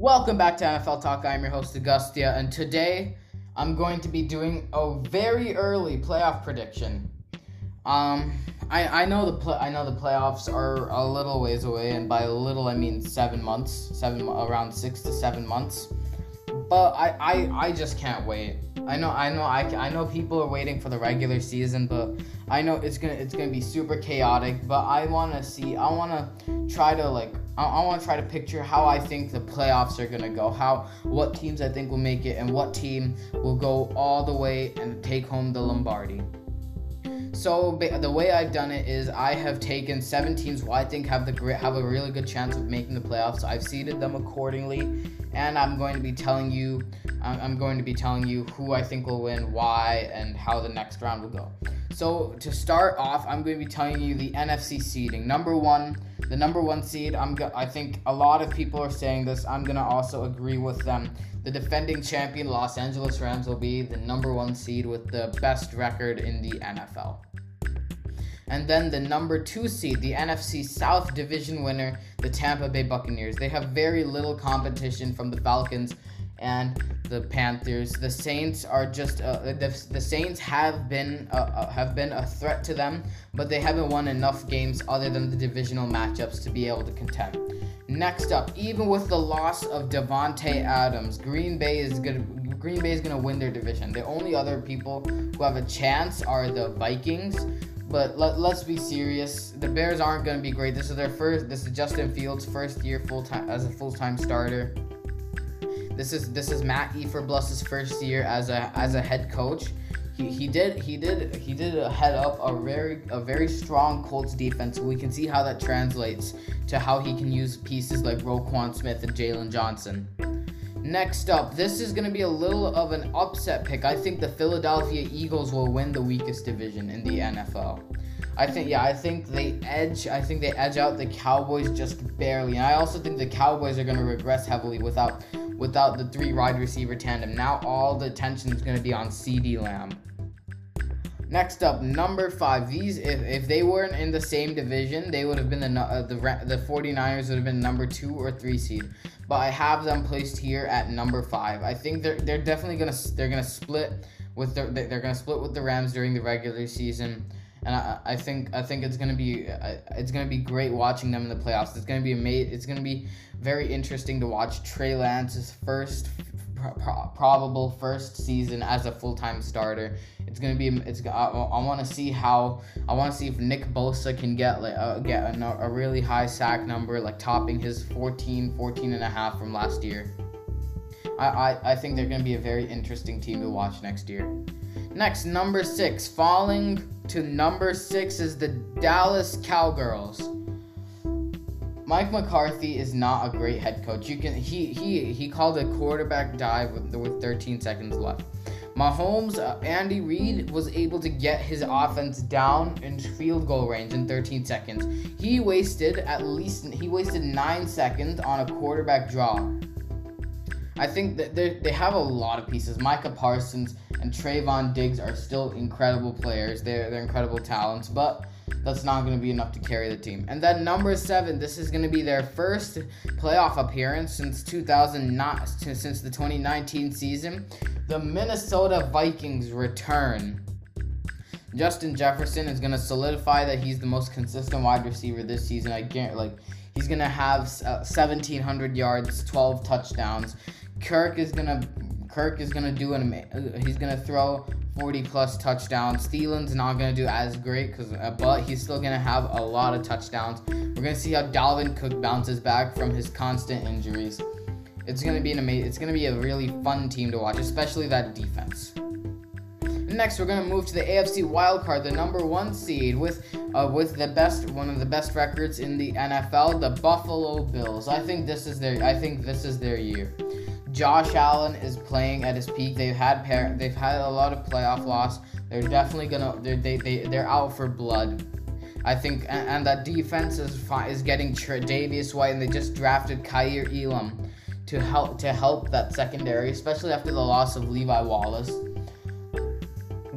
Welcome back to NFL Talk. I'm your host, Augustia, and today I'm going to be doing a very early playoff prediction. I know the playoffs are a little ways away, and by little I mean 7 months, around 6 to 7 months. But I just can't wait. I know people are waiting for the regular season, but I know it's gonna be super chaotic. But I want to try to picture how I think the playoffs are gonna go, what teams I think will make it, and what team will go all the way and take home the Lombardi. So the way I've done it is I have taken 7 teams who I think have a really good chance of making the playoffs. I've seeded them accordingly, and I'm going to be telling you who I think will win, why, and how the next round will go. So to start off, I'm going to be telling you the NFC seeding. The number one seed. I think a lot of people are saying this. I'm gonna also agree with them. The defending champion Los Angeles Rams will be the number one seed with the best record in the NFL. And then the number 2 seed, the NFC South division winner, the Tampa Bay Buccaneers. They have very little competition from the Falcons and the Panthers. The Saints are just the Saints have been a threat to them, but they haven't won enough games other than the divisional matchups to be able to contend. Next up, even with the loss of Devontae Adams, Green Bay is going to win their division. The only other people who have a chance are the Vikings. But let's be serious. The Bears aren't going to be great. This is Justin Fields' first year as a full-time starter. This is Matt Eberflus's first year as a head coach. He did head up a very strong Colts defense. We can see how that translates to how he can use pieces like Roquan Smith and Jaylen Johnson. Next up, this is going to be a little of an upset pick. I think the Philadelphia Eagles will win the weakest division in the NFL. I think they edge out the Cowboys just barely. And I also think the Cowboys are going to regress heavily without the 3 wide receiver tandem. Now all the attention is going to be on CeeDee Lamb. Next up, number 5. These, if they weren't in the same division, they would have been the 49ers would have been number 2 or 3 seed. But I have them placed here at number 5. I think they're definitely gonna split with the Rams during the regular season, and I think it's gonna be great watching them in the playoffs. It's gonna be very interesting to watch Trey Lance's probable first season as a full-time starter. I want to see if Nick Bosa can get a really high sack number, like topping his 14 and a half from last year. I think they're going to be a very interesting team to watch next year. Next, number 6, falling to number 6 is the Dallas Cowgirls. Mike McCarthy is not a great head coach. He called a quarterback dive with 13 seconds left. Mahomes, Andy Reid was able to get his offense down in field goal range in 13 seconds. He wasted 9 seconds on a quarterback draw. I think that they have a lot of pieces. Micah Parsons and Trayvon Diggs are still incredible players. They're incredible talents, but that's not going to be enough to carry the team. And then number 7, this is going to be their first playoff appearance since the 2019 season. The Minnesota Vikings return. Justin Jefferson is going to solidify that he's the most consistent wide receiver this season. I guarantee, he's going to have 1,700 yards, 12 touchdowns. He's going to throw 40-plus touchdowns. Thielen's not going to do as great, but he's still going to have a lot of touchdowns. We're going to see how Dalvin Cook bounces back from his constant injuries. It's going to be a really fun team to watch, especially that defense. Next, we're going to move to the AFC wildcard, the number 1 seed with one of the best records in the NFL, the Buffalo Bills. I think this is their year. Josh Allen is playing at his peak. They've had a lot of playoff loss. They're definitely they're out for blood. I think and that defense is getting Tre'Davious White, and they just drafted Kyir Elam to help that secondary, especially after the loss of Levi Wallace.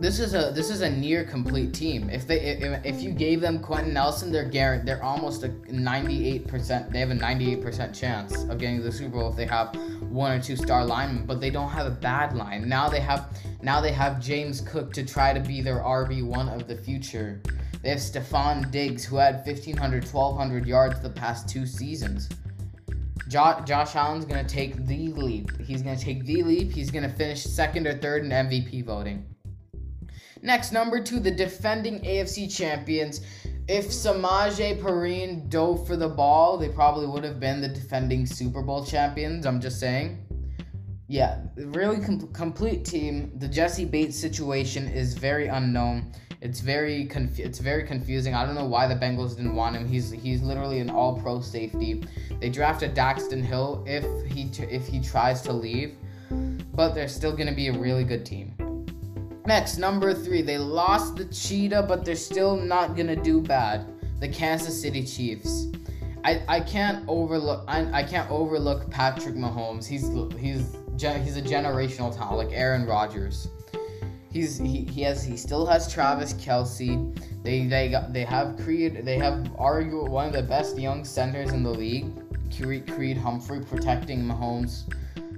this is a near complete team. If you gave them Quentin Nelson, they're almost a 98%. They have a 98% chance of getting to the Super Bowl if they have one or two star linemen, but they don't have a bad line. Now they have James Cook to try to be their RB1 of the future. They have Stephon Diggs, who had 1,200 yards the past two seasons. Josh Allen's going to take the leap. He's going to finish second or third in MVP voting. Next, number 2, the defending AFC champions. If Samaje Perine dove for the ball, they probably would have been the defending Super Bowl champions. I'm just saying. Yeah, really complete team. The Jesse Bates situation is very unknown. It's very confusing. I don't know why the Bengals didn't want him. He's literally an all-pro safety. They drafted Daxton Hill if he tries to leave, but they're still going to be a really good team. Next, number 3, they lost the Cheetah, but they're still not going to do bad. The Kansas City Chiefs. I can't overlook Patrick Mahomes. He's a generational talent, like Aaron Rodgers. He still has Travis Kelce. They have arguably one of the best young centers in the league, Creed Humphrey, protecting Mahomes.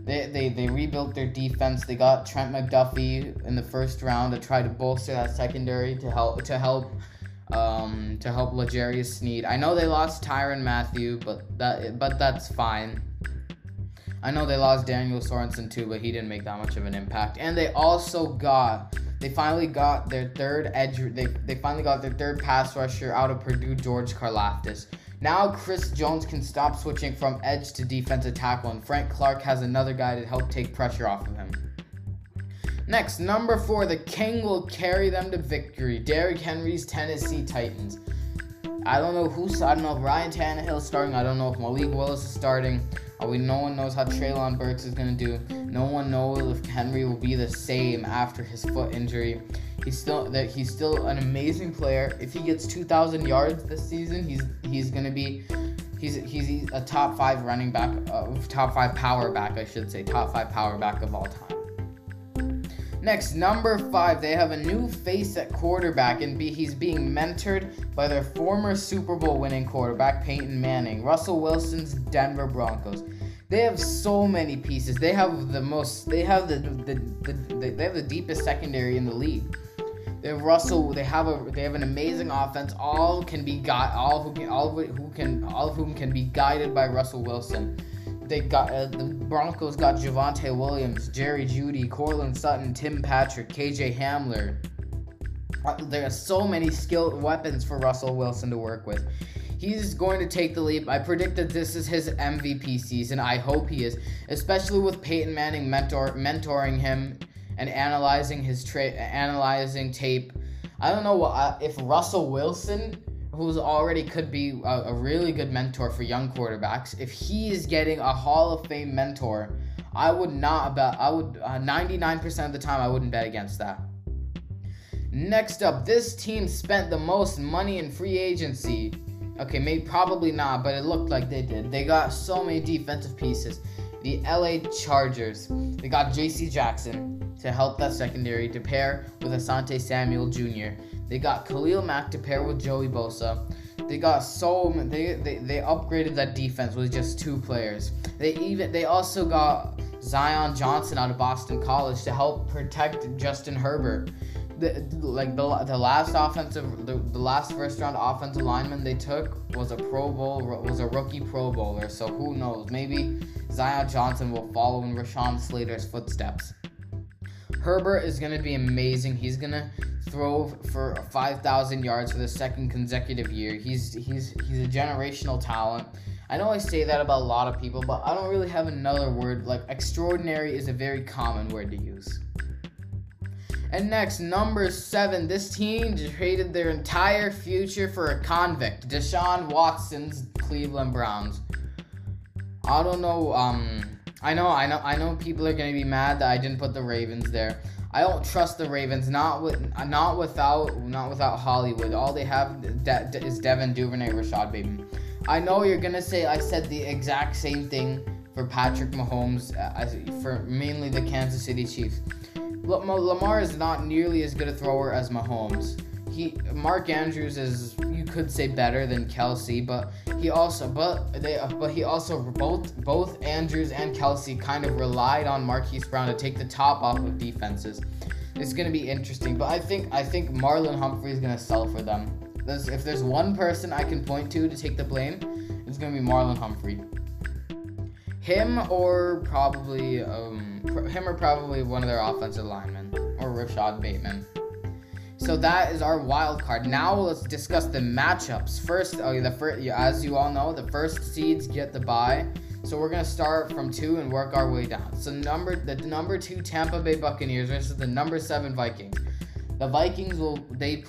They rebuilt their defense. They got Trent McDuffie in the first round to try to bolster that secondary to help L'Jarius Sneed. I know they lost Tyrann Mathieu, but that's fine. I know they lost Daniel Sorensen too, but he didn't make that much of an impact. And they finally got their third pass rusher out of Purdue, George Karlaftis. Now Chris Jones can stop switching from edge to defensive tackle, and Frank Clark has another guy to help take pressure off of him. Next, number 4, the King will carry them to victory. Derrick Henry's Tennessee Titans. I don't know if Ryan Tannehill's starting. I don't know if Malik Willis is starting. No one knows how Treylon Burks is going to do. No one knows if Henry will be the same after his foot injury. He's still an amazing player. If he gets 2,000 yards this season, he's a top 5 running back, top 5 power back of all time. Next, number 5, they have a new face at quarterback, and he's being mentored by their former Super Bowl winning quarterback, Peyton Manning, Russell Wilson's Denver Broncos. They have so many pieces. They have the deepest secondary in the league. They have an amazing offense. All of whom can be guided by Russell Wilson. The Broncos got Javonte Williams, Jerry Jeudy, Cortland Sutton, Tim Patrick, KJ Hamler. There are so many skilled weapons for Russell Wilson to work with. He's going to take the leap. I predict that this is his MVP season. I hope he is, especially with Peyton Manning mentoring him and analyzing tape. I don't know if Russell Wilson, who's already could be a really good mentor for young quarterbacks, if he is getting a Hall of Fame mentor, I would 99% of the time I wouldn't bet against that. Next up, this team spent the most money in free agency. Okay, maybe probably not, but it looked like they did. They got so many defensive pieces. The LA Chargers. They got JC Jackson to help that secondary to pair with Asante Samuel Jr. They got Khalil Mack to pair with Joey Bosa. They upgraded that defense with just 2 players. They also got Zion Johnson out of Boston College to help protect Justin Herbert. The last first round offensive lineman they took was a rookie Pro Bowler. So who knows? Maybe Zion Johnson will follow in Rashawn Slater's footsteps. Herbert is gonna be amazing. He's gonna throw for 5,000 yards for the second consecutive year. He's a generational talent. I know I say that about a lot of people, but I don't really have another word. Like, extraordinary is a very common word to use. And next, number 7, this team traded their entire future for a convict, Deshaun Watson's Cleveland Browns. I don't know. I know people are gonna be mad that I didn't put the Ravens there. I don't trust the Ravens. Not without Hollywood. All they have is Devin Duvernay, Rashad Bateman. I know you're gonna say I said the exact same thing for Patrick Mahomes, for mainly the Kansas City Chiefs. Lamar is not nearly as good a thrower as Mahomes. Mark Andrews is, you could say, better than Kelsey, but both Andrews and Kelsey kind of relied on Marquise Brown to take the top off of defenses. It's going to be interesting, but I think Marlon Humphrey is going to sell for them. If there's one person I can point to take the blame, it's going to be Marlon Humphrey. Him or probably one of their offensive linemen or Rashad Bateman. So that is our wild card. Now let's discuss the matchups. As you all know, the first seeds get the bye. So we're gonna start from 2 and work our way down. So the number 2 Tampa Bay Buccaneers versus the number 7 Vikings. The Vikings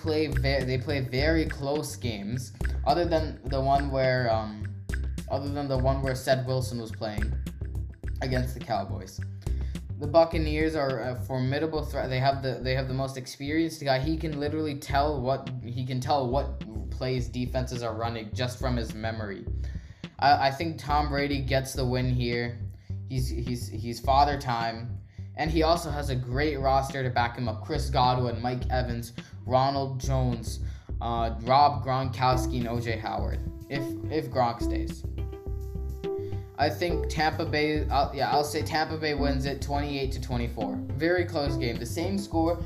play very close games, other than the one where Seth Wilson was playing against the Cowboys. The Buccaneers are a formidable threat. They have the most experienced guy. He can literally tell what plays defenses are running just from his memory. I think Tom Brady gets the win here. He's father time, and he also has a great roster to back him up. Chris Godwin, Mike Evans, Ronald Jones, Rob Gronkowski, and O.J. Howard. If Gronk stays. I think Tampa Bay wins it 28-24. Very close game. The same score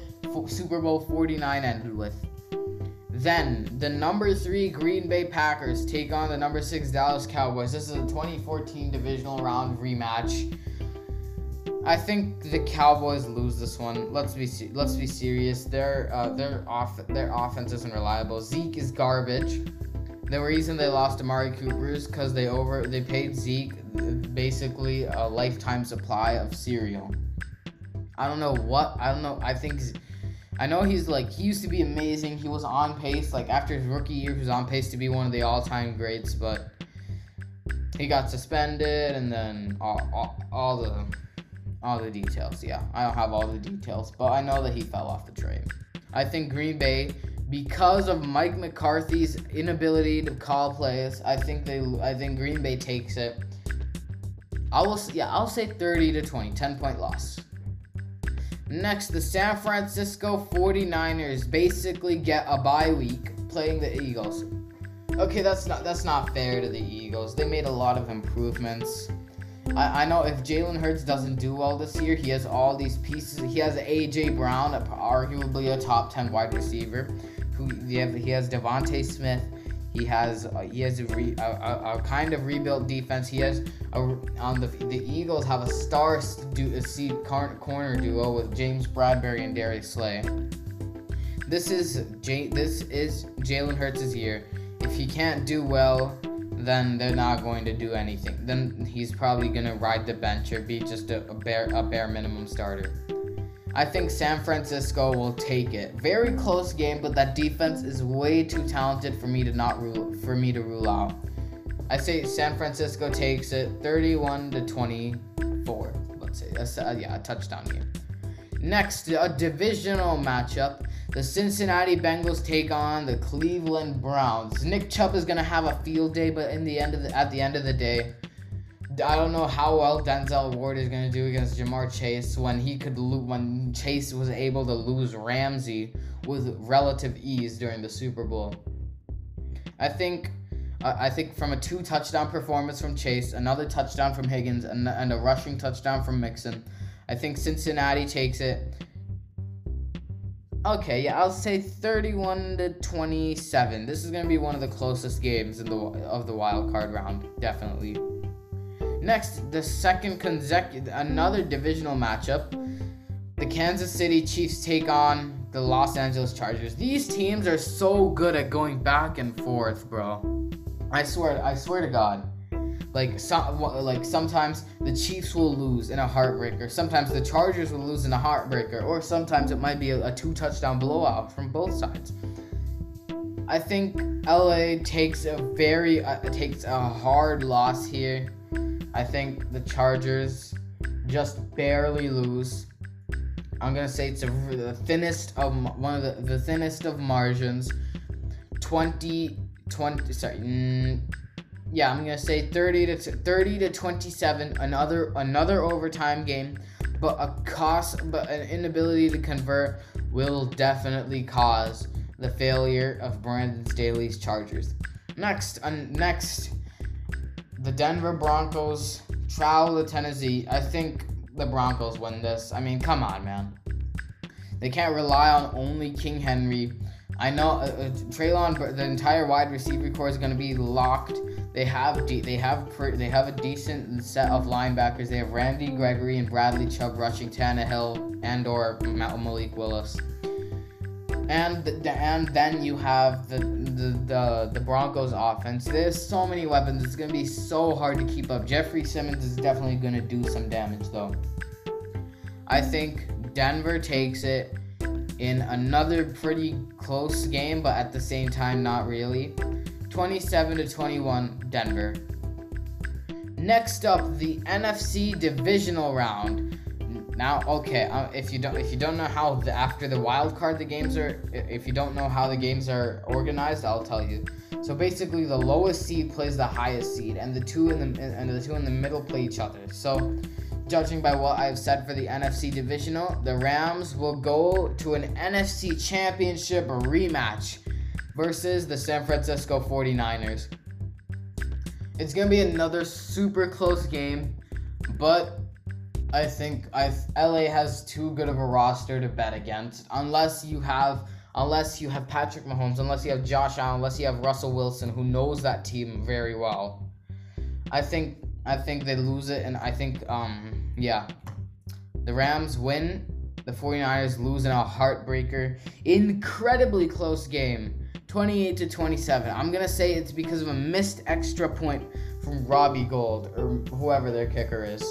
Super Bowl 49 ended with. Then, the number 3 Green Bay Packers take on the number 6 Dallas Cowboys. This is a 2014 divisional round rematch. I think the Cowboys lose this one. Let's be serious. Their offense isn't reliable. Zeke is garbage. The reason they lost Amari Cooper is because they paid Zeke basically a lifetime supply of cereal. I know he used to be amazing. He was on pace, after his rookie year, he was on pace to be one of the all-time greats, but he got suspended, and then all the details. Yeah, I don't have all the details, but I know that he fell off the train. I think Green Bay, because of Mike McCarthy's inability to call plays, I think Green Bay takes it. I'll say 30-20, 10-point loss. Next, the San Francisco 49ers basically get a bye week playing the Eagles. Okay, that's not fair to the Eagles. They made a lot of improvements. I know if Jalen Hurts doesn't do well this year, he has all these pieces. He has A.J. Brown, arguably a top 10 wide receiver. He has Devontae Smith. He has a kind of rebuilt defense. The Eagles have a corner duo with James Bradberry and Darius Slay. This is Jalen Hurts' year. If he can't do well, then they're not going to do anything. Then he's probably going to ride the bench or be just a bare minimum starter. I think San Francisco will take it. Very close game, but that defense is way too talented for me to rule out. I say San Francisco takes it 31-24. Let's say a touchdown game. Next, a divisional matchup. The Cincinnati Bengals take on the Cleveland Browns. Nick Chubb is gonna have a field day, but at the end of the day, I don't know how well Denzel Ward is gonna do against Jamar Chase when Chase was able to lose Ramsey with relative ease during the Super Bowl. I think from a 2-touchdown performance from Chase, another touchdown from Higgins, and a rushing touchdown from Mixon, I think Cincinnati takes it. Okay, yeah, I'll say 31-27. This is going to be one of the closest games of the wild card round, definitely. Next, the second consecutive another divisional matchup. The Kansas City Chiefs take on the Los Angeles Chargers. These teams are so good at going back and forth, bro. I swear to God. Sometimes the Chiefs will lose in a heartbreaker. Sometimes the Chargers will lose in a heartbreaker. Or sometimes it might be a 2-touchdown blowout from both sides. I think LA takes a hard loss here. I think the Chargers just barely lose. I'm gonna say it's the thinnest of margins. 30-27, another overtime game. but an inability to convert will definitely cause the failure of Brandon Staley's Chargers. Next, the Denver Broncos travel to Tennessee. I think the Broncos win this. I mean, come on, man. They can't rely on only King Henry. I know Traylon, the entire wide receiver core is going to be locked. They have a decent set of linebackers. They have Randy Gregory and Bradley Chubb rushing Tannehill and/or Malik Willis. And then you have the Broncos offense. There's so many weapons. It's going to be so hard to keep up. Jeffrey Simmons is definitely going to do some damage, though. I think Denver takes it in another pretty close game, but at the same time, not really. 27-21, Denver. Next up, the NFC divisional round. Now, okay, if you don't know how the games are organized, I'll tell you. So basically, the lowest seed plays the highest seed, and the two in the middle play each other. So, judging by what I've said for the NFC divisional, the Rams will go to an NFC Championship rematch versus the San Francisco 49ers. It's going to be another super close game, but I think LA has too good of a roster to bet against. Unless you have Patrick Mahomes, unless you have Josh Allen, unless you have Russell Wilson, who knows that team very well. I think they lose it, and I think the Rams win. The 49ers lose in a heartbreaker, incredibly close game. 28-27. I'm going to say it's because of a missed extra point from Robbie Gould or whoever their kicker is.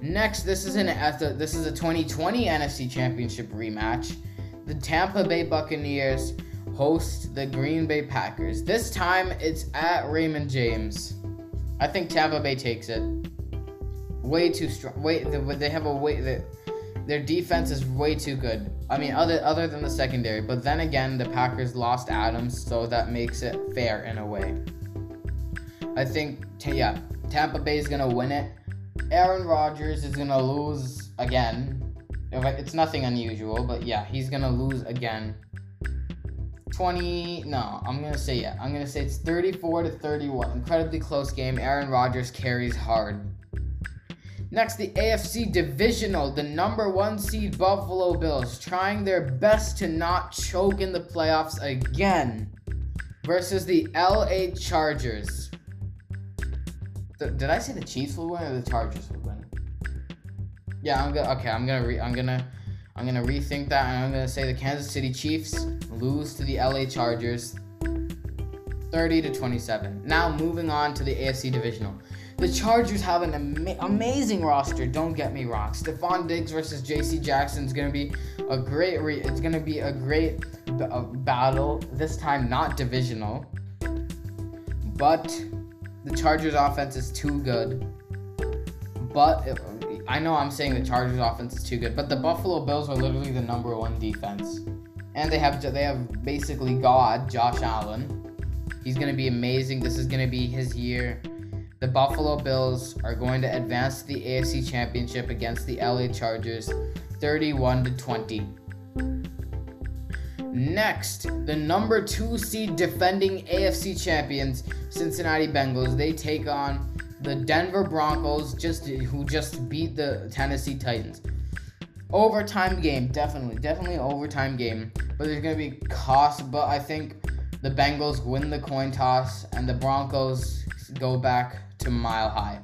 Next, this is a 2020 NFC Championship rematch. The Tampa Bay Buccaneers host the Green Bay Packers. This time it's at Raymond James. I think Tampa Bay takes it. Way too strong. Their defense is way too good. I mean, other than the secondary. But then again, the Packers lost Adams, so that makes it fair in a way. I think, Tampa Bay is going to win it. Aaron Rodgers is going to lose again. It's nothing unusual, but yeah, he's going to lose again. I'm going to say it's 34-31. Incredibly close game. Aaron Rodgers carries hard. Next, the AFC Divisional, the number 1 seed Buffalo Bills, trying their best to not choke in the playoffs again, versus the LA Chargers. Did I say the Chiefs will win or the Chargers will win? Yeah, I'm gonna rethink that, and I'm gonna say the Kansas City Chiefs lose to the LA Chargers, 30-27. Now moving on to the AFC Divisional. The Chargers have an amazing roster. Don't get me wrong. Stephon Diggs versus JC Jackson is going to be a great battle. This time, not divisional, but the Chargers offense is too good. I know I'm saying the Chargers offense is too good, but the Buffalo Bills are literally the number 1 defense, and they have basically God, Josh Allen. He's going to be amazing. This is going to be his year. The Buffalo Bills are going to advance to the AFC Championship against the LA Chargers, 31-20. Next, the number 2 seed defending AFC champions, Cincinnati Bengals. They take on the Denver Broncos, who just beat the Tennessee Titans. Overtime game, definitely overtime game. But there's going to be cost. But I think the Bengals win the coin toss, and the Broncos go back to Mile High.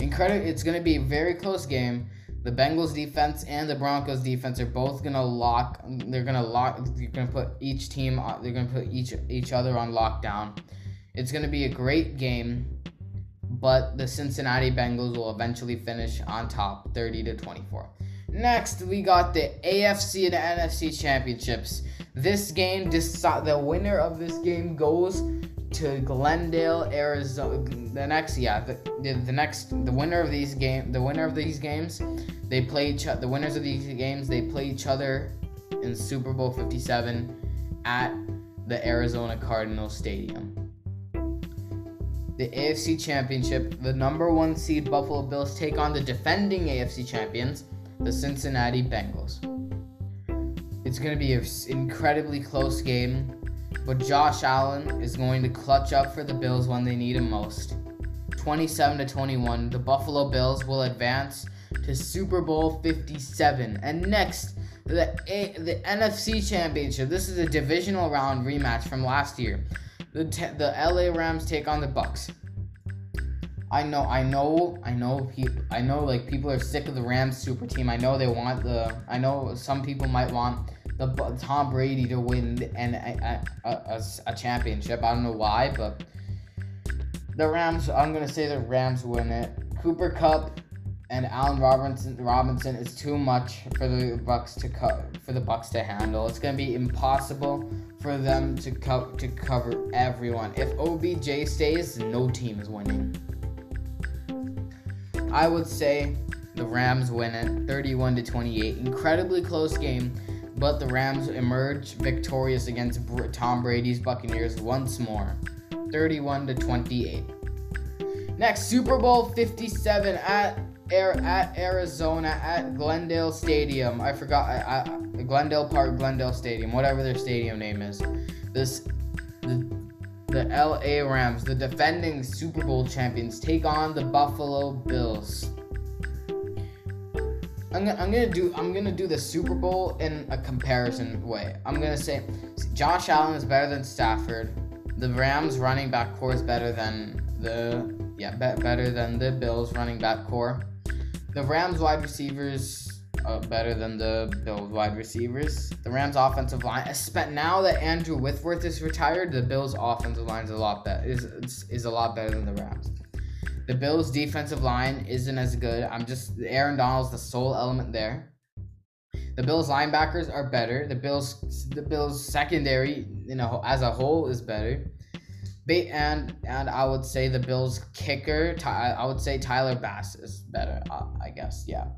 It's going to be a very close game. The Bengals defense and the Broncos defense are both going to lock. They're going to put each other on lockdown. It's going to be a great game, but the Cincinnati Bengals will eventually finish on top, 30-24. Next, we got the AFC and NFC championships. The winner of this game goes to Glendale, Arizona. The winners of these games, they play each other in Super Bowl 57 at the Arizona Cardinals Stadium. the AFC Championship, the number one seed Buffalo Bills take on the defending AFC champions, the Cincinnati Bengals. It's going to be an incredibly close game, but Josh Allen is going to clutch up for the Bills when they need him most. 27-21, the Buffalo Bills will advance to Super Bowl 57. And next, the NFC Championship. This is a divisional round rematch from last year. The LA Rams take on the Bucs. I know. Like, people are sick of the Rams super team. I know some people might want the Tom Brady to win a championship. I don't know why, but the Rams. I'm gonna say the Rams win it. Cooper Kupp and Allen Robinson is too much for the Bucs to handle. It's gonna be impossible for them to cover everyone. If OBJ stays, no team is winning. I would say the Rams win it, 31-28. Incredibly close game, but the Rams emerge victorious against Tom Brady's Buccaneers once more, 31-28. Next, Super Bowl 57 at Arizona at Glendale Stadium. I forgot Glendale Park, Glendale Stadium, whatever their stadium name is. The LA Rams, the defending Super Bowl champions, take on the Buffalo Bills. I'm gonna do the Super Bowl in a comparison way. I'm gonna say Josh Allen is better than Stafford. The Rams running back core is better than the Bills running back core. The Rams wide receivers are better than the Bills wide receivers. The Rams offensive line, now that Andrew Whitworth is retired, the Bills offensive line is a lot better than the Rams. The Bills defensive line isn't as good. Aaron Donald's the sole element there. The Bills linebackers are better. The Bills secondary, as a whole, is better. And I would say the Bills kicker, I would say Tyler Bass is better, I guess, yeah.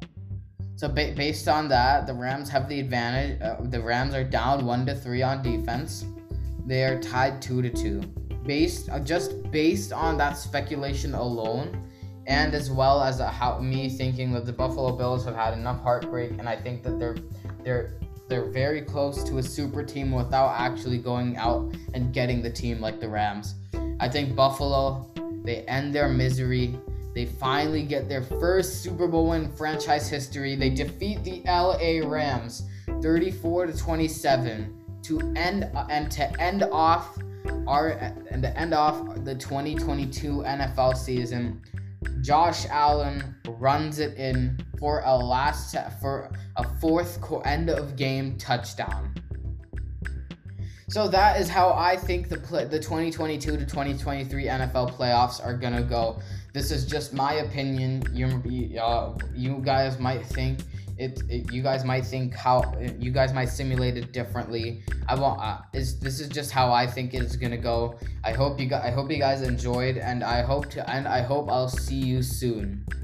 So based on that, the Rams have the advantage. The Rams are down 1-3 on defense. They are tied 2-2. Based on that speculation alone, and as well as me thinking that the Buffalo Bills have had enough heartbreak, and I think that they're very close to a super team without actually going out and getting the team like the Rams. I think Buffalo, they end their misery. They finally get their first Super Bowl win in franchise history. They defeat the LA Rams 34-27 to end off the 2022 NFL season. Josh Allen runs it in for a fourth end of game touchdown. So that is how I think the 2022 to 2023 NFL playoffs are gonna go. This is just my opinion. You guys might simulate it differently. This is just how I think it's gonna go. I hope you guys enjoyed, and I hope I'll see you soon.